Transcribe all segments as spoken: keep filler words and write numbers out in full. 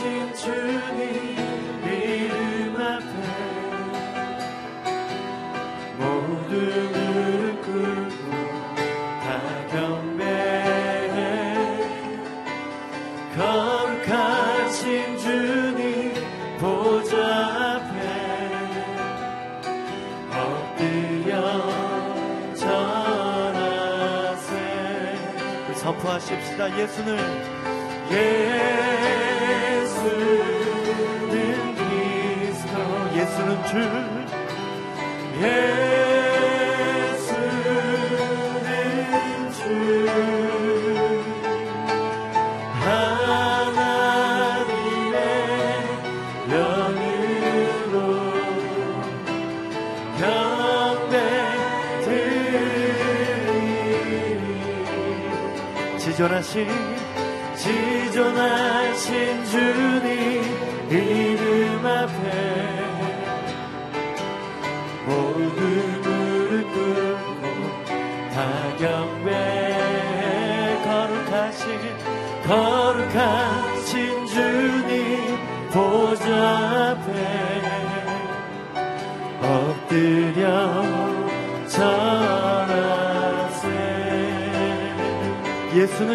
되신 주님 이름 앞에 모두 무릎 꿇고 다 경배해. 거룩하신 주님 보좌 앞에 엎드려 전하세. 우리 선포하십시다. 예수를 예수는 그리스도, 예수는 주, 예수는 주, 하나님의 영으로 경배 드리니 지존하신 지존하신 주님 이름 앞에 모두 무릎 꿇고 다 경배해. 거룩하신 거룩하신 주님 보좌 앞에 엎드려 절하세. 예수는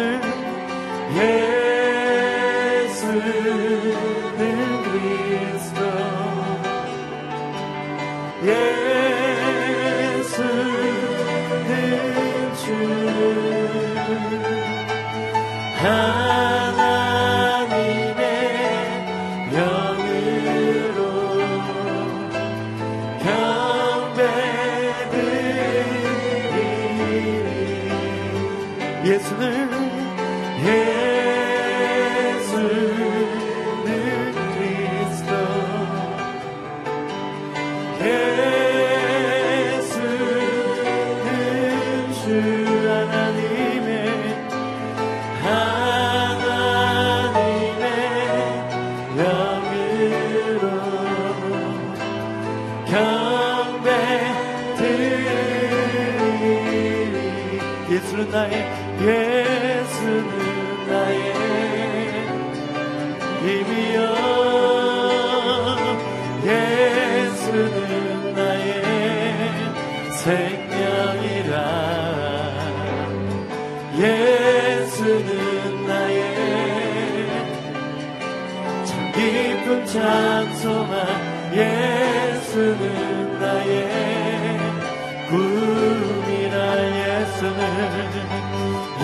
예수는 그리스도, 예수는 주, 하나님의 영으로 경배드리니 예수는 예수는 그리스도, 예수는 주, 하나님의 하나님의 영으로 경배 드리니 예수는 나의 예수는 나의 힘이여, 예수는 나의 생명이라. 예수는 나의 참 깊은 찬송아. 예수는 나의 꿈이라. 예수는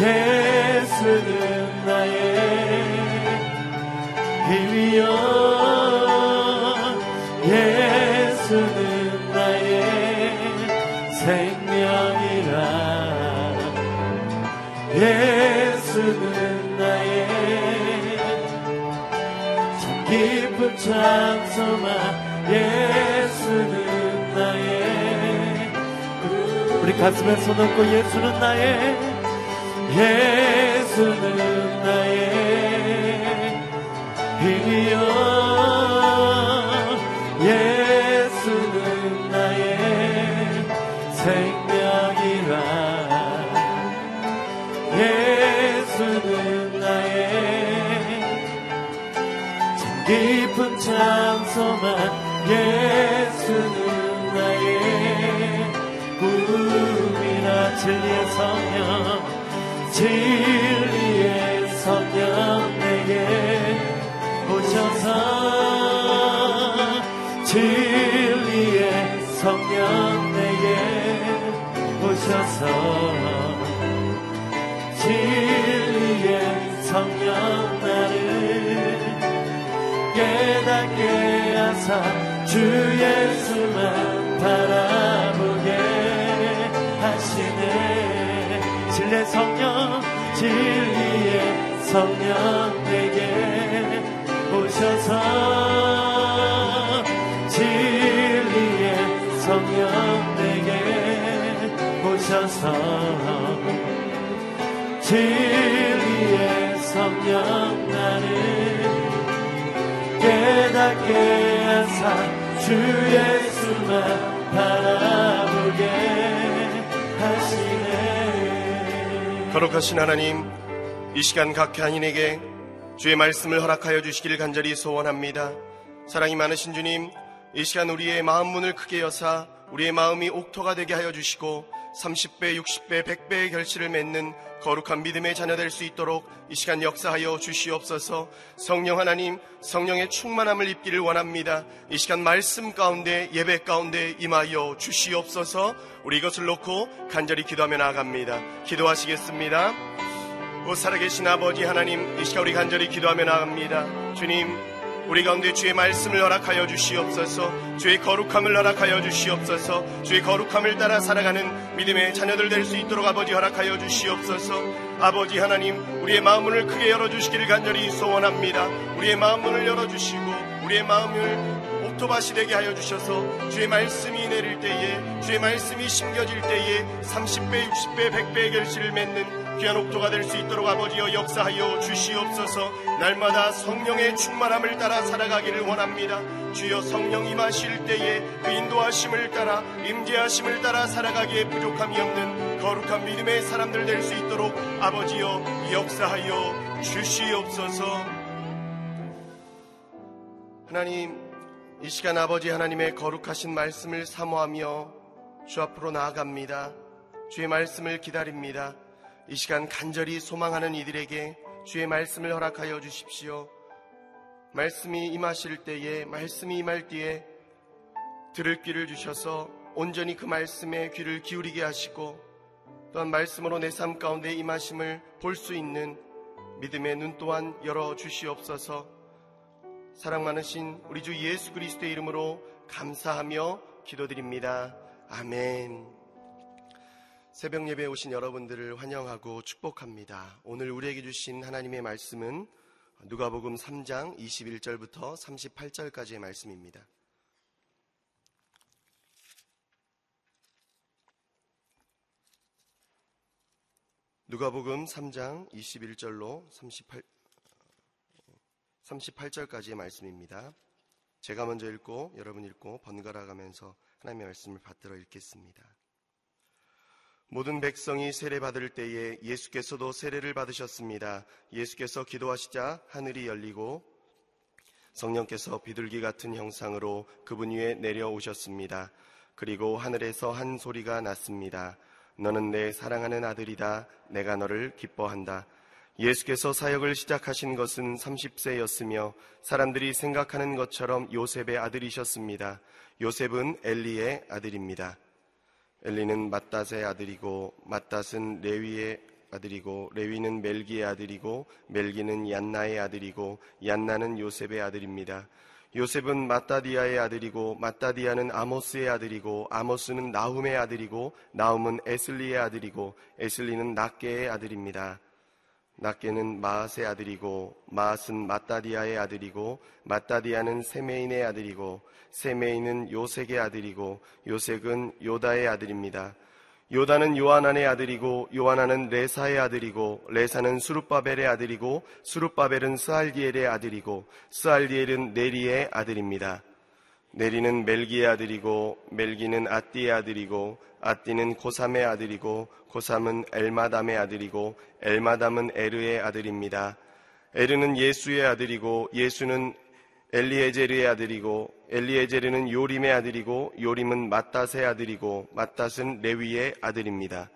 예수는 힘이여, 예수는 나의 생명이라. 예수는 나의 참 깊은 찬송아. 예수는 나의 우리 가슴에 손 얹고 예수는 나의 예수는 힘이여, 예수는 나의 생명이라. 예수는 나의 참 깊은 찬송아. 예수는 나의 꿈이라. 진리의 성령, 진리의 성령 내게 오셔서 진리의 성령 내게 오셔서 진리의 성령 나를 깨닫게 하사 주 예수만 바라보게 하시네. 진리의 성령, 진리의 성령 내게 오셔서 진리의 성령 내게 오셔서 진리의 성령 나를 깨닫게 하사 주 예수만 바라보게 하시네. 거룩하신 하나님, 이 시간 각 개인에게 주의 말씀을 허락하여 주시기를 간절히 소원합니다. 사랑이 많으신 주님, 이 시간 우리의 마음 문을 크게 여사 우리의 마음이 옥토가 되게 하여 주시고 삼십 배, 육십 배, 백 배의 결실을 맺는 거룩한 믿음의 자녀 될 수 있도록 이 시간 역사하여 주시옵소서. 성령 하나님, 성령의 충만함을 입기를 원합니다. 이 시간 말씀 가운데, 예배 가운데 임하여 주시옵소서. 우리 이것을 놓고 간절히 기도하며 나아갑니다. 기도하시겠습니다. 오 살아계신 아버지 하나님, 이 시간 우리 간절히 기도하며 나아갑니다. 주님, 우리 가운데 주의 말씀을 허락하여 주시옵소서. 주의 거룩함을 허락하여 주시옵소서. 주의 거룩함을 따라 살아가는 믿음의 자녀들 될 수 있도록 아버지 허락하여 주시옵소서. 아버지 하나님, 우리의 마음문을 크게 열어주시기를 간절히 소원합니다. 우리의 마음문을 열어주시고 우리의 마음을 옥토밭이 되게 하여 주셔서 주의 말씀이 내릴 때에, 주의 말씀이 심겨질 때에 삼십 배, 육십 배, 백 배의 결실을 맺는 귀한 옥토가 될 수 있도록 아버지여 역사하여 주시옵소서. 날마다 성령의 충만함을 따라 살아가기를 원합니다. 주여, 성령 임하실 때에 그 인도하심을 따라, 임재하심을 따라 살아가기에 부족함이 없는 거룩한 믿음의 사람들 될 수 있도록 아버지여 역사하여 주시옵소서. 하나님, 이 시간 아버지 하나님의 거룩하신 말씀을 사모하며 주 앞으로 나아갑니다. 주의 말씀을 기다립니다. 이 시간 간절히 소망하는 이들에게 주의 말씀을 허락하여 주십시오. 말씀이 임하실 때에, 말씀이 임할 때에 들을 귀를 주셔서 온전히 그 말씀에 귀를 기울이게 하시고, 또한 말씀으로 내 삶 가운데 임하심을 볼 수 있는 믿음의 눈 또한 열어주시옵소서. 사랑 많으신 우리 주 예수 그리스도의 이름으로 감사하며 기도드립니다. 아멘. 새벽 예배에 오신 여러분들을 환영하고 축복합니다. 오늘 우리에게 주신 하나님의 말씀은 누가복음 삼 장 이십일 절부터 삼십팔 절까지의 말씀입니다. 누가복음 삼 장 이십일 절로 삼십팔, 삼십팔 절까지의 말씀입니다. 제가 먼저 읽고 여러분 읽고 번갈아 가면서 하나님의 말씀을 받들어 읽겠습니다. 모든 백성이 세례받을 때에 예수께서도 세례를 받으셨습니다. 예수께서 기도하시자 하늘이 열리고 성령께서 비둘기 같은 형상으로 그분 위에 내려오셨습니다. 그리고 하늘에서 한 소리가 났습니다. 너는 내 사랑하는 아들이다. 내가 너를 기뻐한다. 예수께서 사역을 시작하신 것은 삼십 세였으며 사람들이 생각하는 것처럼 요셉의 아들이셨습니다. 요셉은 엘리의 아들입니다. 엘리는 맏닷의 아들이고, 맏닷은 레위의 아들이고, 레위는 멜기의 아들이고, 멜기는 얀나의 아들이고, 얀나는 요셉의 아들입니다. 요셉은 맏다디아의 아들이고, 맏다디아는 아모스의 아들이고, 아모스는 나훔의 아들이고, 나훔은 에슬리의 아들이고, 에슬리는 낫게의 아들입니다. 낫게는 마앗의 아들이고, 마앗은 맏다디아의 아들이고, 맏다디아는 세메인의 아들이고, 세메인은 요색의 아들이고, 요색은 요다의 아들입니다. 요다는 요하난의 아들이고, 요하난은 레사의 아들이고, 레사는 수룹바벨의 아들이고, 수룹바벨은 스알디엘의 아들이고, 스알디엘은 네리의 아들입니다. 네리는 멜기의 아들이고, 멜기는 앗디의 아들이고, 앗디는 고삼의 아들이고, 고삼은 엘마담의 아들이고, 엘마담은 에르의 아들입니다. 에르는 예수의 아들이고, 예수는 엘리에제르의 아들이고, 엘리에제르는 요림의 아들이고, 요림은 맏닷의 아들이고, 맏닷은 레위의 아들입니다.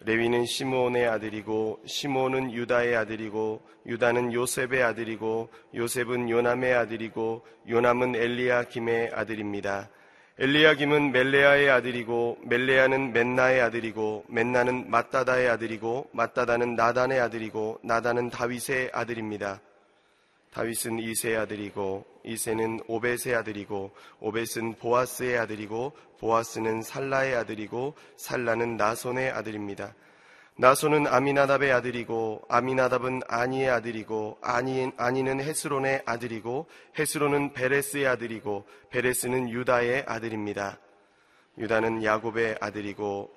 레위는 시므온의 아들이고, 시므온은 유다의 아들이고, 유다는 요셉의 아들이고, 요셉은 요남의 아들이고, 요남은 엘리야김의 아들입니다. 엘리야김은 멜레아의 아들이고, 멜레아는 멘나의 아들이고, 멘나는 맏다다의 아들이고, 맏다다는 나단의 아들이고, 나단은 다윗의 아들입니다. 다윗은 이세의 아들이고, 이세는 오벳의 아들이고, 오벳은 보아스의 아들이고, 보아스는 살라의 아들이고, 살라는 나손의 아들입니다. 나손은 아미나답의 아들이고, 아미나답은 아니의 아들이고, 아니, 아니는 헤스론의 아들이고, 헤스론은 베레스의 아들이고, 베레스는 유다의 아들입니다. 유다는 야곱의 아들이고,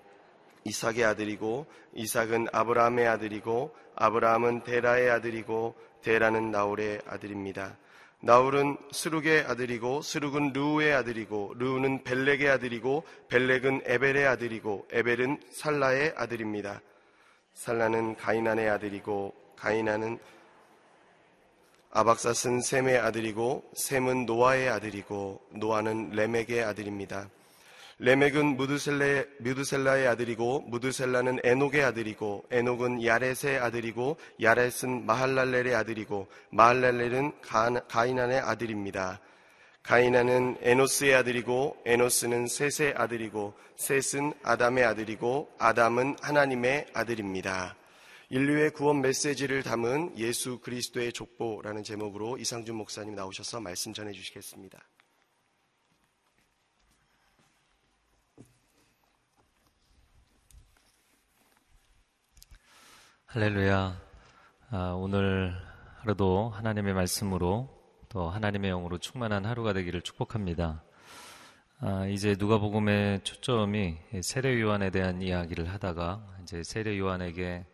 이삭의 아들이고, 이삭은 아브라함의 아들이고, 아브라함은 데라의 아들이고, 데라는 나홀의 아들입니다. 나홀은 스룩의 아들이고, 스룩은 르우의 아들이고, 르우는 벨렉의 아들이고, 벨렉은 에벨의 아들이고, 에벨은 살라의 아들입니다. 살라는 가이난의 아들이고, 가이난은 아박삿은 셈의 아들이고 셈은 노아의 아들이고 노아는 레멕의 아들입니다. 레멕은 무드셀레, 무드셀라의 아들이고 무드셀라는 에녹의 아들이고 에녹은 야렛의 아들이고 야렛은 마할랄렐의 아들이고 마할랄렐은 가이난의 아들입니다. 가이난은 에노스의 아들이고 에노스는 셋의 아들이고 셋은 아담의 아들이고 아담은 하나님의 아들입니다. 인류의 구원 메시지를 담은 예수 그리스도의 족보라는 제목으로 이상준 목사님 나오셔서 말씀 전해주시겠습니다. 할렐루야. 아, 오늘 하루도 하나님의 말씀으로 또 하나님의 영으로 충만한 하루가 되기를 축복합니다. 아, 이제 누가복음의 초점이 세례 요한에 대한 이야기를 하다가 이제 세례 요한에게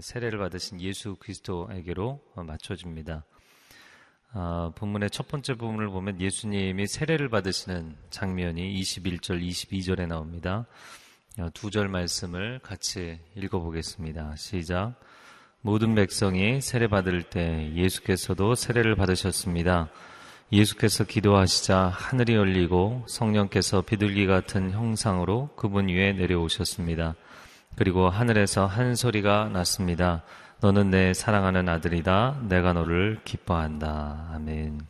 세례를 받으신 예수 그리스도에게로 맞춰집니다. 아, 본문의 첫 번째 부분을 보면 예수님이 세례를 받으시는 장면이 이십일 절, 이십이 절에 나옵니다. 두 절 말씀을 같이 읽어보겠습니다. 시작. 모든 백성이 세례받을 때 예수께서도 세례를 받으셨습니다. 예수께서 기도하시자 하늘이 열리고 성령께서 비둘기 같은 형상으로 그분 위에 내려오셨습니다. 그리고 하늘에서 한 소리가 났습니다. 너는 내 사랑하는 아들이다. 내가 너를 기뻐한다. 아멘.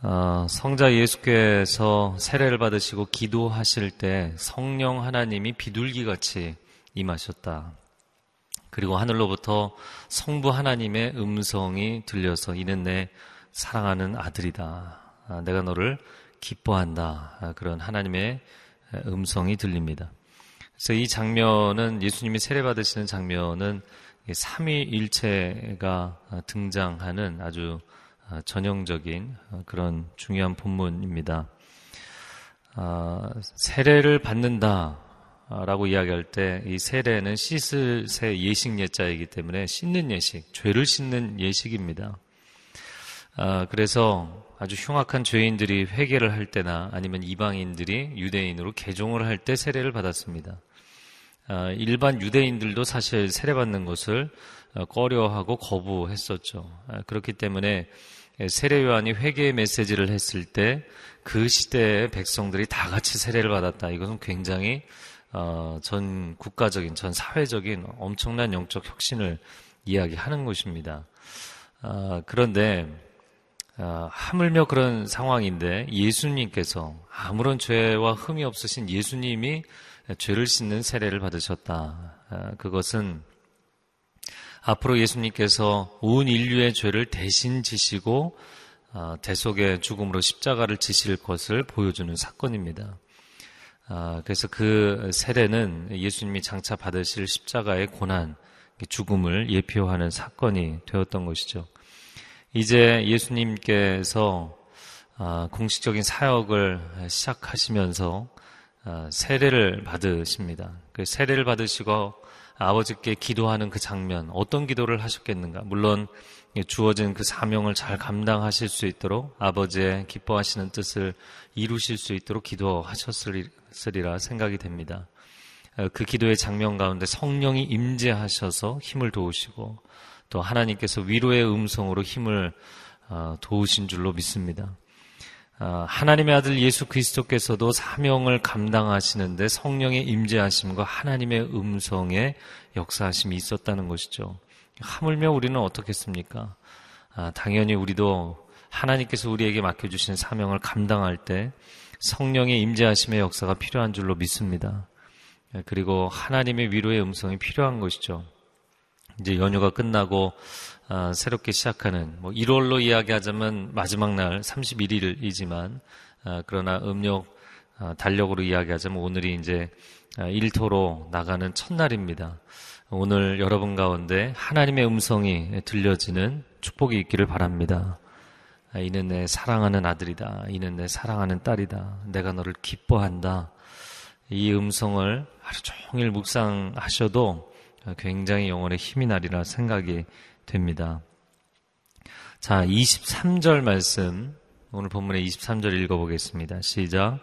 어, 성자 예수께서 세례를 받으시고 기도하실 때 성령 하나님이 비둘기같이 임하셨다. 그리고 하늘로부터 성부 하나님의 음성이 들려서 이는 내 사랑하는 아들이다. 아, 내가 너를 기뻐한다. 아, 그런 하나님의 음성이 들립니다. 그래서 이 장면은 예수님이 세례받으시는 장면은 삼위일체가 등장하는 아주 전형적인 그런 중요한 본문입니다. 아, 세례를 받는다라고 이야기할 때 이 세례는 씻을 세 예식 예자이기 때문에 씻는 예식, 죄를 씻는 예식입니다. 아, 그래서 아주 흉악한 죄인들이 회개를 할 때나 아니면 이방인들이 유대인으로 개종을 할 때 세례를 받았습니다. 일반 유대인들도 사실 세례받는 것을 꺼려하고 거부했었죠. 그렇기 때문에 세례 요한이 회개의 메시지를 했을 때 그 시대의 백성들이 다 같이 세례를 받았다. 이것은 굉장히 전 국가적인, 전 사회적인 엄청난 영적 혁신을 이야기하는 것입니다. 그런데 하물며 그런 상황인데 예수님께서 아무런 죄와 흠이 없으신 예수님이 죄를 씻는 세례를 받으셨다. 그것은 앞으로 예수님께서 온 인류의 죄를 대신 지시고 대속의 죽음으로 십자가를 지실 것을 보여주는 사건입니다. 그래서 그 세례는 예수님이 장차 받으실 십자가의 고난, 죽음을 예표하는 사건이 되었던 것이죠. 이제 예수님께서 공식적인 사역을 시작하시면서 세례를 받으십니다. 그 세례를 받으시고 아버지께 기도하는 그 장면, 어떤 기도를 하셨겠는가? 물론 주어진 그 사명을 잘 감당하실 수 있도록 아버지의 기뻐하시는 뜻을 이루실 수 있도록 기도하셨으리라 생각이 됩니다. 그 기도의 장면 가운데 성령이 임재하셔서 힘을 도우시고 또 하나님께서 위로의 음성으로 힘을 도우신 줄로 믿습니다. 하나님의 아들 예수 그리스도께서도 사명을 감당하시는데 성령의 임재하심과 하나님의 음성의 역사하심이 있었다는 것이죠. 하물며 우리는 어떻겠습니까? 아, 당연히 우리도 하나님께서 우리에게 맡겨주신 사명을 감당할 때 성령의 임재하심의 역사가 필요한 줄로 믿습니다. 그리고 하나님의 위로의 음성이 필요한 것이죠. 이제 연휴가 끝나고 아, 새롭게 시작하는 뭐 일월로 이야기하자면 마지막 날 삼십일 일이지만 아, 그러나 음력 아, 달력으로 이야기하자면 오늘이 이제 일토로 나가는 첫날입니다. 오늘 여러분 가운데 하나님의 음성이 들려지는 축복이 있기를 바랍니다. 아, 이는 내 사랑하는 아들이다. 이는 내 사랑하는 딸이다. 내가 너를 기뻐한다. 이 음성을 하루 종일 묵상하셔도 굉장히 영혼의 힘이 나리라 생각이 됩니다. 자, 이십삼 절 말씀, 오늘 본문의 이십삼 절 읽어보겠습니다. 시작.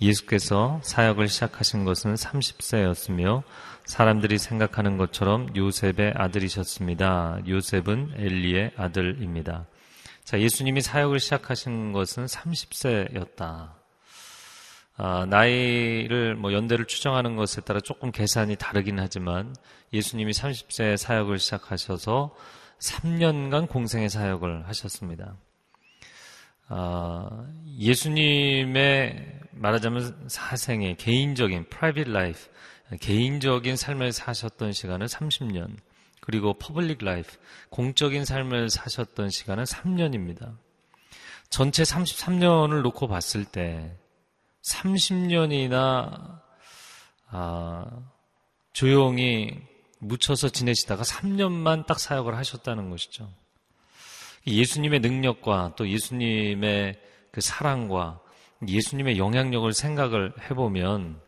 예수께서 사역을 시작하신 것은 삼십 세였으며 사람들이 생각하는 것처럼 요셉의 아들이셨습니다. 요셉은 엘리의 아들입니다. 자, 예수님이 사역을 시작하신 것은 삼십 세였다. 아, 나이를 뭐 연대를 추정하는 것에 따라 조금 계산이 다르긴 하지만 예수님이 삼십 세에 사역을 시작하셔서 삼 년간 공생의 사역을 하셨습니다. 아, 예수님의 말하자면 사생의 개인적인 private life, 개인적인 삶을 사셨던 시간은 삼십 년, 그리고 public life, 공적인 삶을 사셨던 시간은 삼 년입니다. 전체 삼십삼 년을 놓고 봤을 때 삼십 년이나 아, 조용히 묻혀서 지내시다가 삼 년만 딱 사역을 하셨다는 것이죠. 예수님의 능력과 또 예수님의 그 사랑과 예수님의 영향력을 생각을 해보면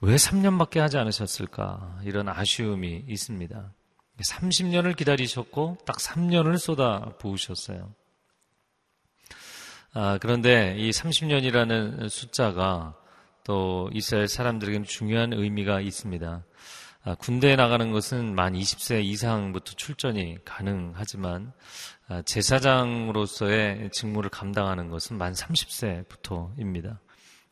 왜 삼 년밖에 하지 않으셨을까, 이런 아쉬움이 있습니다. 삼십 년을 기다리셨고 딱 삼 년을 쏟아 부으셨어요. 아, 그런데 이 삼십 년이라는 숫자가 또 이스라엘 사람들에게는 중요한 의미가 있습니다. 아, 군대에 나가는 것은 만 이십 세 이상부터 출전이 가능하지만 아, 제사장으로서의 직무를 감당하는 것은 만 삼십 세부터입니다.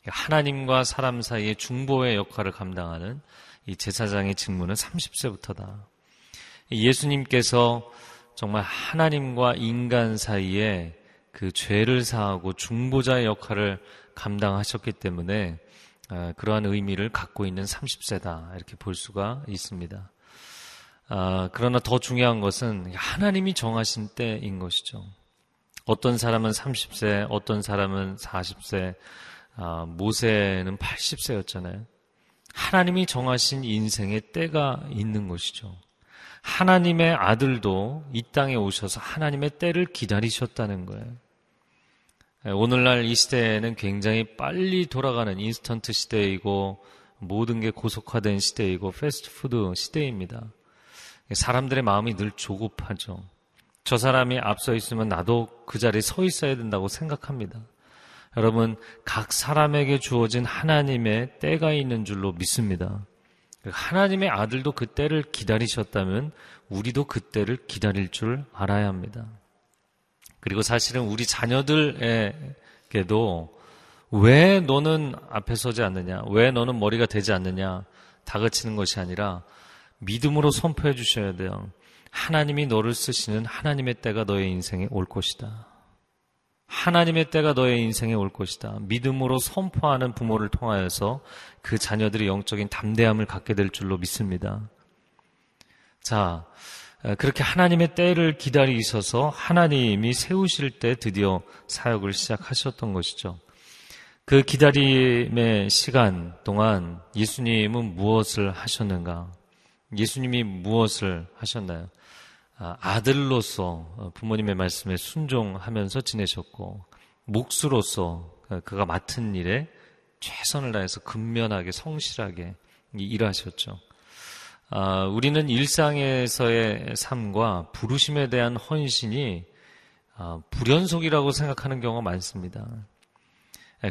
하나님과 사람 사이의 중보의 역할을 감당하는 이 제사장의 직무는 삼십 세부터다. 예수님께서 정말 하나님과 인간 사이에 그 죄를 사하고 중보자의 역할을 감당하셨기 때문에 아, 그러한 의미를 갖고 있는 삼십 세다, 이렇게 볼 수가 있습니다. 아, 그러나 더 중요한 것은 하나님이 정하신 때인 것이죠. 어떤 사람은 삼십 세, 어떤 사람은 사십 세, 아, 모세는 팔십 세였잖아요. 하나님이 정하신 인생의 때가 있는 것이죠. 하나님의 아들도 이 땅에 오셔서 하나님의 때를 기다리셨다는 거예요. 오늘날 이 시대에는 굉장히 빨리 돌아가는 인스턴트 시대이고 모든 게 고속화된 시대이고 패스트푸드 시대입니다. 사람들의 마음이 늘 조급하죠. 저 사람이 앞서 있으면 나도 그 자리에 서 있어야 된다고 생각합니다. 여러분, 각 사람에게 주어진 하나님의 때가 있는 줄로 믿습니다. 하나님의 아들도 그 때를 기다리셨다면 우리도 그 때를 기다릴 줄 알아야 합니다. 그리고 사실은 우리 자녀들에게도 왜 너는 앞에 서지 않느냐, 왜 너는 머리가 되지 않느냐 다그치는 것이 아니라 믿음으로 선포해 주셔야 돼요. 하나님이 너를 쓰시는 하나님의 때가 너의 인생에 올 것이다. 하나님의 때가 너의 인생에 올 것이다. 믿음으로 선포하는 부모를 통하여서 그 자녀들이 영적인 담대함을 갖게 될 줄로 믿습니다. 자, 그렇게 하나님의 때를 기다리셔서 하나님이 세우실 때 드디어 사역을 시작하셨던 것이죠. 그 기다림의 시간 동안 예수님은 무엇을 하셨는가? 예수님이 무엇을 하셨나요? 아들로서 부모님의 말씀에 순종하면서 지내셨고, 목수로서 그가 맡은 일에 최선을 다해서 근면하게 성실하게 일하셨죠. 아, 우리는 일상에서의 삶과 부르심에 대한 헌신이 아, 불연속이라고 생각하는 경우가 많습니다.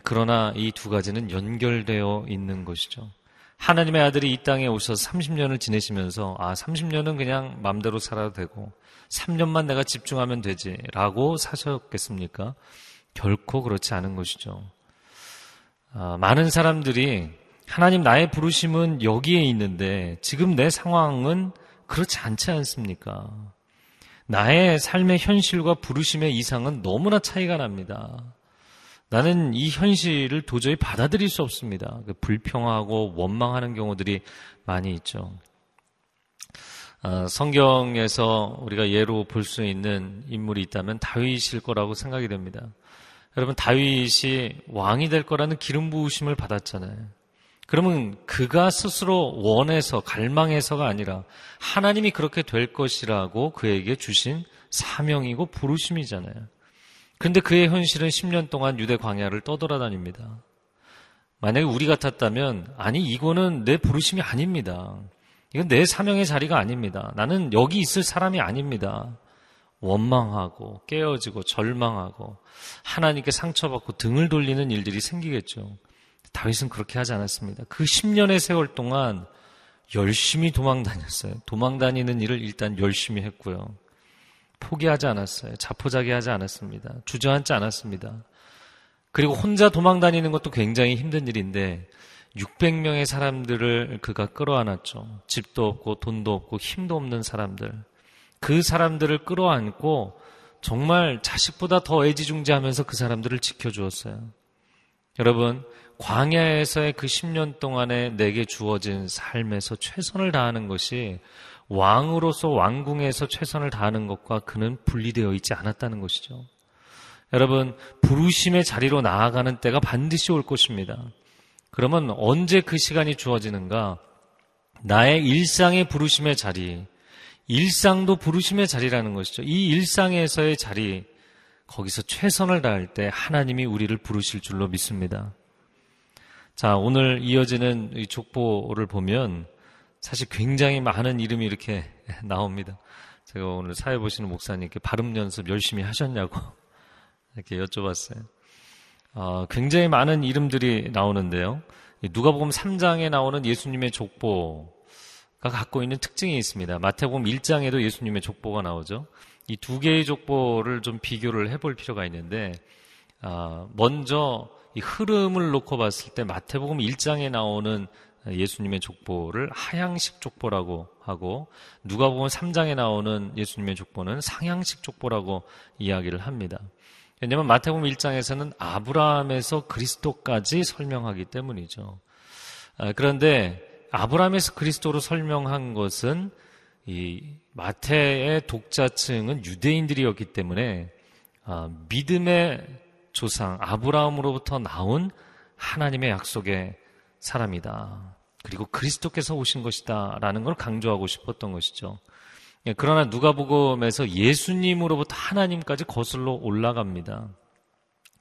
그러나 이 두 가지는 연결되어 있는 것이죠. 하나님의 아들이 이 땅에 오셔서 삼십 년을 지내시면서 아, 삼십 년은 그냥 마음대로 살아도 되고 삼 년만 내가 집중하면 되지 라고 사셨겠습니까? 결코 그렇지 않은 것이죠. 아, 많은 사람들이 하나님, 나의 부르심은 여기에 있는데 지금 내 상황은 그렇지 않지 않습니까? 나의 삶의 현실과 부르심의 이상은 너무나 차이가 납니다. 나는 이 현실을 도저히 받아들일 수 없습니다. 불평하고 원망하는 경우들이 많이 있죠. 아, 성경에서 우리가 예로 볼 수 있는 인물이 있다면 다윗일 거라고 생각이 됩니다. 여러분, 다윗이 왕이 될 거라는 기름 부으심을 받았잖아요. 그러면 그가 스스로 원해서 갈망해서가 아니라 하나님이 그렇게 될 것이라고 그에게 주신 사명이고 부르심이잖아요. 그런데 그의 현실은 십 년 동안 유대 광야를 떠돌아다닙니다. 만약에 우리 같았다면 아니, 이거는 내 부르심이 아닙니다. 이건 내 사명의 자리가 아닙니다. 나는 여기 있을 사람이 아닙니다. 원망하고 깨어지고 절망하고 하나님께 상처받고 등을 돌리는 일들이 생기겠죠. 다윗은 그렇게 하지 않았습니다. 그 십 년의 세월 동안 열심히 도망 다녔어요. 도망 다니는 일을 일단 열심히 했고요. 포기하지 않았어요. 자포자기하지 않았습니다. 주저앉지 않았습니다. 그리고 혼자 도망다니는 것도 굉장히 힘든 일인데 육백 명의 사람들을 그가 끌어안았죠. 집도 없고 돈도 없고 힘도 없는 사람들. 그 사람들을 끌어안고 정말 자식보다 더 애지중지하면서 그 사람들을 지켜주었어요. 여러분, 광야에서의 그 십 년 동안에 내게 주어진 삶에서 최선을 다하는 것이 왕으로서 왕궁에서 최선을 다하는 것과 그는 분리되어 있지 않았다는 것이죠. 여러분, 부르심의 자리로 나아가는 때가 반드시 올 것입니다. 그러면 언제 그 시간이 주어지는가? 나의 일상의 부르심의 자리, 일상도 부르심의 자리라는 것이죠. 이 일상에서의 자리, 거기서 최선을 다할 때 하나님이 우리를 부르실 줄로 믿습니다. 자, 오늘 이어지는 이 족보를 보면 사실 굉장히 많은 이름이 이렇게 나옵니다. 제가 오늘 사회 보시는 목사님께 발음 연습 열심히 하셨냐고 이렇게 여쭤봤어요. 어, 굉장히 많은 이름들이 나오는데요. 누가복음 삼 장에 나오는 예수님의 족보가 갖고 있는 특징이 있습니다. 마태복음 일 장에도 예수님의 족보가 나오죠. 이 두 개의 족보를 좀 비교를 해볼 필요가 있는데, 어, 먼저 이 흐름을 놓고 봤을 때 마태복음 일 장에 나오는 예수님의 족보를 하향식 족보라고 하고 누가복음 삼 장에 나오는 예수님의 족보는 상향식 족보라고 이야기를 합니다. 왜냐하면 마태복음 일 장에서는 아브라함에서 그리스도까지 설명하기 때문이죠. 그런데 아브라함에서 그리스도로 설명한 것은 이 마태의 독자층은 유대인들이었기 때문에 믿음의 조상 아브라함으로부터 나온 하나님의 약속의 사람이다. 그리고 그리스도께서 오신 것이다 라는 걸 강조하고 싶었던 것이죠. 그러나 누가복음에서 예수님으로부터 하나님까지 거슬러 올라갑니다.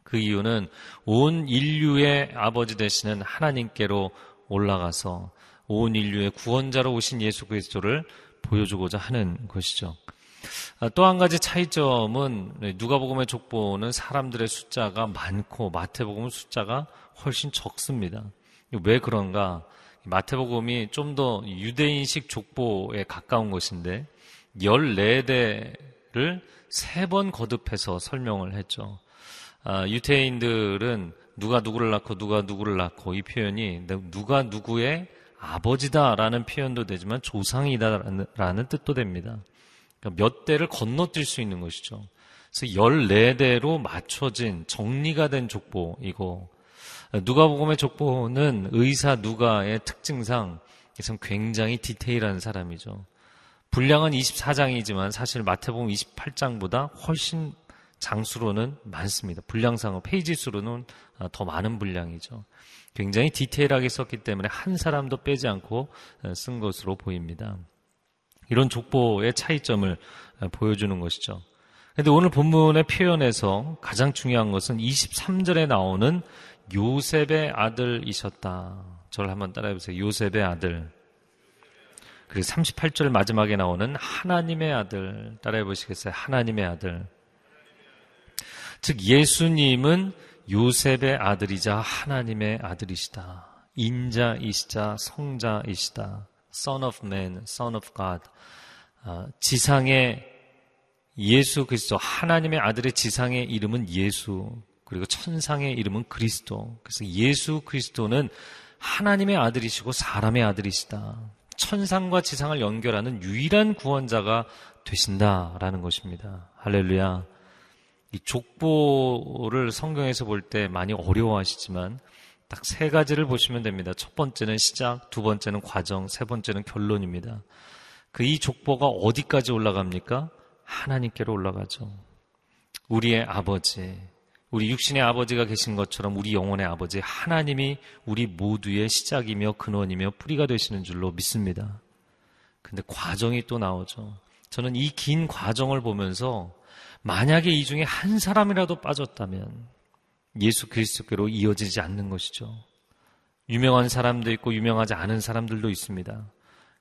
그 이유는 온 인류의 아버지 되시는 하나님께로 올라가서 온 인류의 구원자로 오신 예수 그리스도를 보여주고자 하는 것이죠. 또 한 가지 차이점은 누가복음의 족보는 사람들의 숫자가 많고 마태복음은 숫자가 훨씬 적습니다. 왜 그런가? 마태복음이 좀 더 유대인식 족보에 가까운 것인데 열네 대를 세 번 거듭해서 설명을 했죠. 아, 유태인들은 누가 누구를 낳고 누가 누구를 낳고 이 표현이 누가 누구의 아버지다라는 표현도 되지만 조상이다라는 뜻도 됩니다. 그러니까 몇 대를 건너뛸 수 있는 것이죠. 그래서 열네 대로 맞춰진 정리가 된 족보이고 누가복음의 족보는 의사 누가의 특징상 굉장히 디테일한 사람이죠. 분량은 이십사 장이지만 사실 마태복음 이십팔 장보다 훨씬 장수로는 많습니다. 분량상 페이지 수로는 더 많은 분량이죠. 굉장히 디테일하게 썼기 때문에 한 사람도 빼지 않고 쓴 것으로 보입니다. 이런 족보의 차이점을 보여주는 것이죠. 그런데 오늘 본문의 표현에서 가장 중요한 것은 이십삼 절에 나오는 요셉의 아들이셨다. 저를 한번 따라해보세요. 요셉의 아들. 그리고 삼십팔 절 마지막에 나오는 하나님의 아들. 따라해보시겠어요? 하나님의 아들. 즉 예수님은 요셉의 아들이자 하나님의 아들이시다. 인자이시자 성자이시다. Son of Man, Son of God. 지상의 예수 그리스도, 하나님의 아들의 지상의 이름은 예수, 그리고 천상의 이름은 그리스도. 그래서 예수 그리스도는 하나님의 아들이시고 사람의 아들이시다. 천상과 지상을 연결하는 유일한 구원자가 되신다라는 것입니다. 할렐루야. 이 족보를 성경에서 볼 때 많이 어려워하시지만 딱 세 가지를 보시면 됩니다. 첫 번째는 시작, 두 번째는 과정, 세 번째는 결론입니다. 그 이 족보가 어디까지 올라갑니까? 하나님께로 올라가죠. 우리의 아버지, 우리 육신의 아버지가 계신 것처럼 우리 영혼의 아버지 하나님이 우리 모두의 시작이며 근원이며 뿌리가 되시는 줄로 믿습니다. 근데 과정이 또 나오죠. 저는 이 긴 과정을 보면서 만약에 이 중에 한 사람이라도 빠졌다면 예수 그리스도께로 이어지지 않는 것이죠. 유명한 사람도 있고 유명하지 않은 사람들도 있습니다.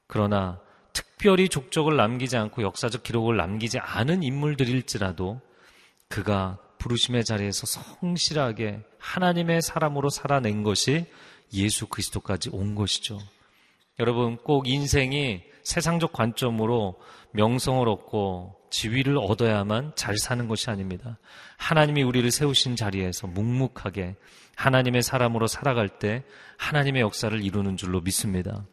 그러나 특별히 족적을 남기지 않고 역사적 기록을 남기지 않은 인물들일지라도 그가 부르심의 자리에서 성실하게 하나님의 사람으로 살아낸 것이 예수 그리스도까지 온 것이죠. 여러분, 꼭 인생이 세상적 관점으로 명성을 얻고 지위를 얻어야만 잘 사는 것이 아닙니다. 하나님이 우리를 세우신 자리에서 묵묵하게 하나님의 사람으로 살아갈 때 하나님의 역사를 이루는 줄로 믿습니다.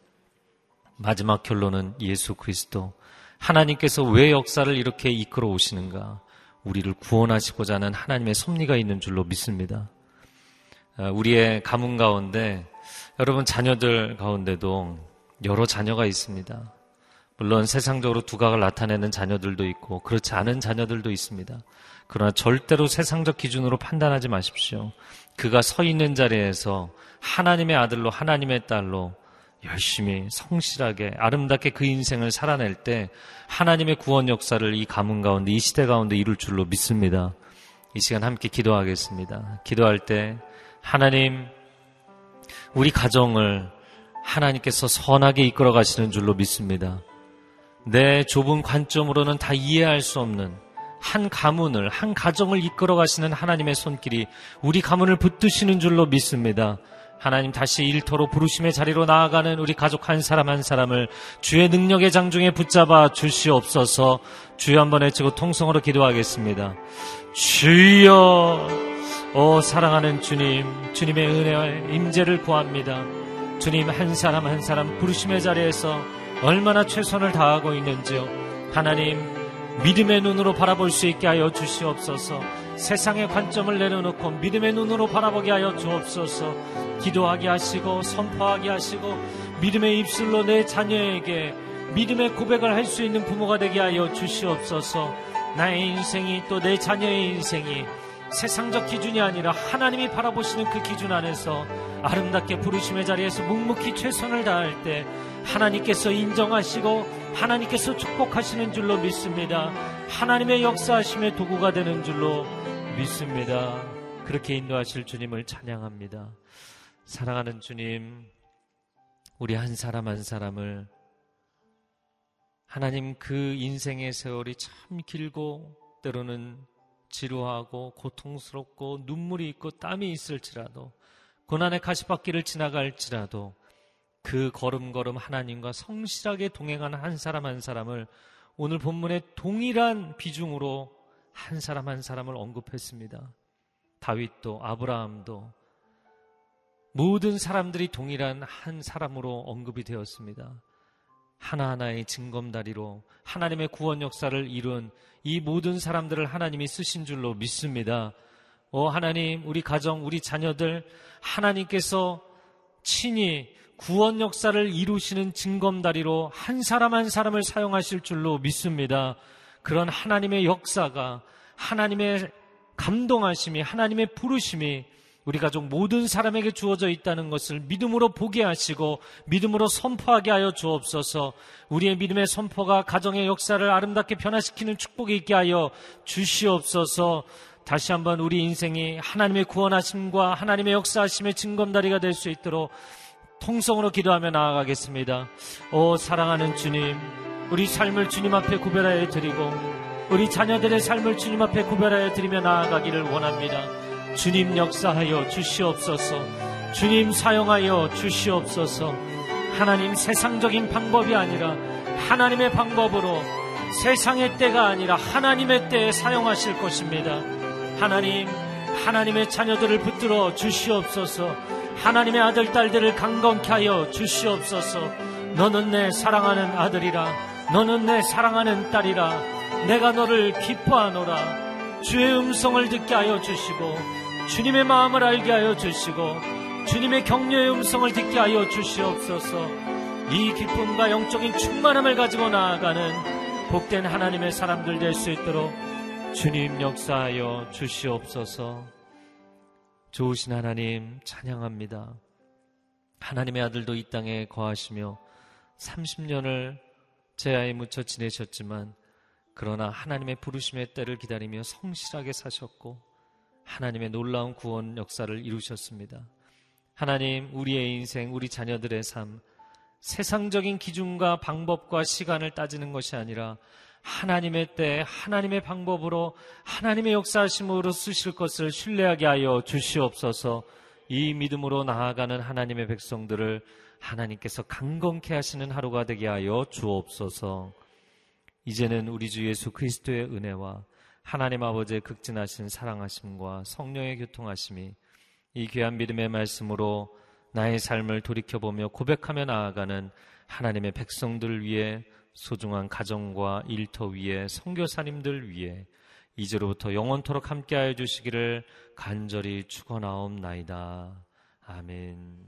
마지막 결론은 예수 그리스도. 하나님께서 왜 역사를 이렇게 이끌어 오시는가? 우리를 구원하시고자 하는 하나님의 섭리가 있는 줄로 믿습니다. 우리의 가문 가운데, 여러분 자녀들 가운데도 여러 자녀가 있습니다. 물론 세상적으로 두각을 나타내는 자녀들도 있고 그렇지 않은 자녀들도 있습니다. 그러나 절대로 세상적 기준으로 판단하지 마십시오. 그가 서 있는 자리에서 하나님의 아들로 하나님의 딸로 열심히 성실하게 아름답게 그 인생을 살아낼 때 하나님의 구원 역사를 이 가문 가운데, 이 시대 가운데 이룰 줄로 믿습니다. 이 시간 함께 기도하겠습니다. 기도할 때, 하나님, 우리 가정을 하나님께서 선하게 이끌어 가시는 줄로 믿습니다. 내 좁은 관점으로는 다 이해할 수 없는 한 가문을, 한 가정을 이끌어 가시는 하나님의 손길이 우리 가문을 붙드시는 줄로 믿습니다. 하나님, 다시 일터로 부르심의 자리로 나아가는 우리 가족 한 사람 한 사람을 주의 능력의 장중에 붙잡아 주시옵소서. 주여, 한번 외치고 통성으로 기도하겠습니다. 주여, 오 사랑하는 주님, 주님의 은혜와 임재를 구합니다. 주님, 한 사람 한 사람 부르심의 자리에서 얼마나 최선을 다하고 있는지요. 하나님, 믿음의 눈으로 바라볼 수 있게 하여 주시옵소서. 세상의 관점을 내려놓고 믿음의 눈으로 바라보게 하여 주옵소서. 기도하게 하시고 선포하게 하시고 믿음의 입술로 내 자녀에게 믿음의 고백을 할 수 있는 부모가 되게 하여 주시옵소서. 나의 인생이, 또 내 자녀의 인생이 세상적 기준이 아니라 하나님이 바라보시는 그 기준 안에서 아름답게 부르심의 자리에서 묵묵히 최선을 다할 때 하나님께서 인정하시고 하나님께서 축복하시는 줄로 믿습니다. 하나님의 역사하심의 도구가 되는 줄로 믿습니다. 그렇게 인도하실 주님을 찬양합니다. 사랑하는 주님, 우리 한 사람 한 사람을 하나님, 그 인생의 세월이 참 길고 때로는 지루하고 고통스럽고 눈물이 있고 땀이 있을지라도, 고난의 가시밭길을 지나갈지라도 그 걸음걸음 하나님과 성실하게 동행하는 한 사람 한 사람을 오늘 본문에 동일한 비중으로 한 사람 한 사람을 언급했습니다. 다윗도 아브라함도 모든 사람들이 동일한 한 사람으로 언급이 되었습니다. 하나하나의 징검다리로 하나님의 구원 역사를 이룬 이 모든 사람들을 하나님이 쓰신 줄로 믿습니다. 오 하나님, 우리 가정, 우리 자녀들, 하나님께서 친히 구원 역사를 이루시는 징검다리로 한 사람 한 사람을 사용하실 줄로 믿습니다. 그런 하나님의 역사가, 하나님의 감동하심이, 하나님의 부르심이 우리 가족 모든 사람에게 주어져 있다는 것을 믿음으로 보게 하시고 믿음으로 선포하게 하여 주옵소서. 우리의 믿음의 선포가 가정의 역사를 아름답게 변화시키는 축복이 있게 하여 주시옵소서. 다시 한번 우리 인생이 하나님의 구원하심과 하나님의 역사하심의 징검다리가 될 수 있도록 통성으로 기도하며 나아가겠습니다. 오 사랑하는 주님, 우리 삶을 주님 앞에 구별하여 드리고 우리 자녀들의 삶을 주님 앞에 구별하여 드리며 나아가기를 원합니다. 주님 역사하여 주시옵소서. 주님 사용하여 주시옵소서. 하나님, 세상적인 방법이 아니라 하나님의 방법으로, 세상의 때가 아니라 하나님의 때에 사용하실 것입니다. 하나님, 하나님의 자녀들을 붙들어 주시옵소서. 하나님의 아들 딸들을 강건케 하여 주시옵소서. 너는 내 사랑하는 아들이라, 너는 내 사랑하는 딸이라, 내가 너를 기뻐하노라. 주의 음성을 듣게 하여 주시고 주님의 마음을 알게 하여 주시고 주님의 격려의 음성을 듣게 하여 주시옵소서. 이 기쁨과 영적인 충만함을 가지고 나아가는 복된 하나님의 사람들 될 수 있도록 주님 역사하여 주시옵소서. 좋으신 하나님, 찬양합니다. 하나님의 아들도 이 땅에 거하시며 삼십 년을 제아에 묻혀 지내셨지만, 그러나 하나님의 부르심의 때를 기다리며 성실하게 사셨고 하나님의 놀라운 구원 역사를 이루셨습니다. 하나님, 우리의 인생, 우리 자녀들의 삶, 세상적인 기준과 방법과 시간을 따지는 것이 아니라 하나님의 때에 하나님의 방법으로 하나님의 역사하심으로 쓰실 것을 신뢰하게 하여 주시옵소서. 이 믿음으로 나아가는 하나님의 백성들을 하나님께서 강건케 하시는 하루가 되게 하여 주옵소서. 이제는 우리 주 예수 그리스도의 은혜와 하나님 아버지의 극진하신 사랑하심과 성령의 교통하심이 이 귀한 믿음의 말씀으로 나의 삶을 돌이켜보며 고백하며 나아가는 하나님의 백성들 위에, 소중한 가정과 일터 위에, 선교사님들 위에 이제로부터 영원토록 함께하여 주시기를 간절히 축원하옵나이다. 아멘.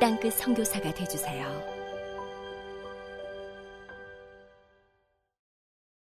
땅끝 선교사가 되어주세요.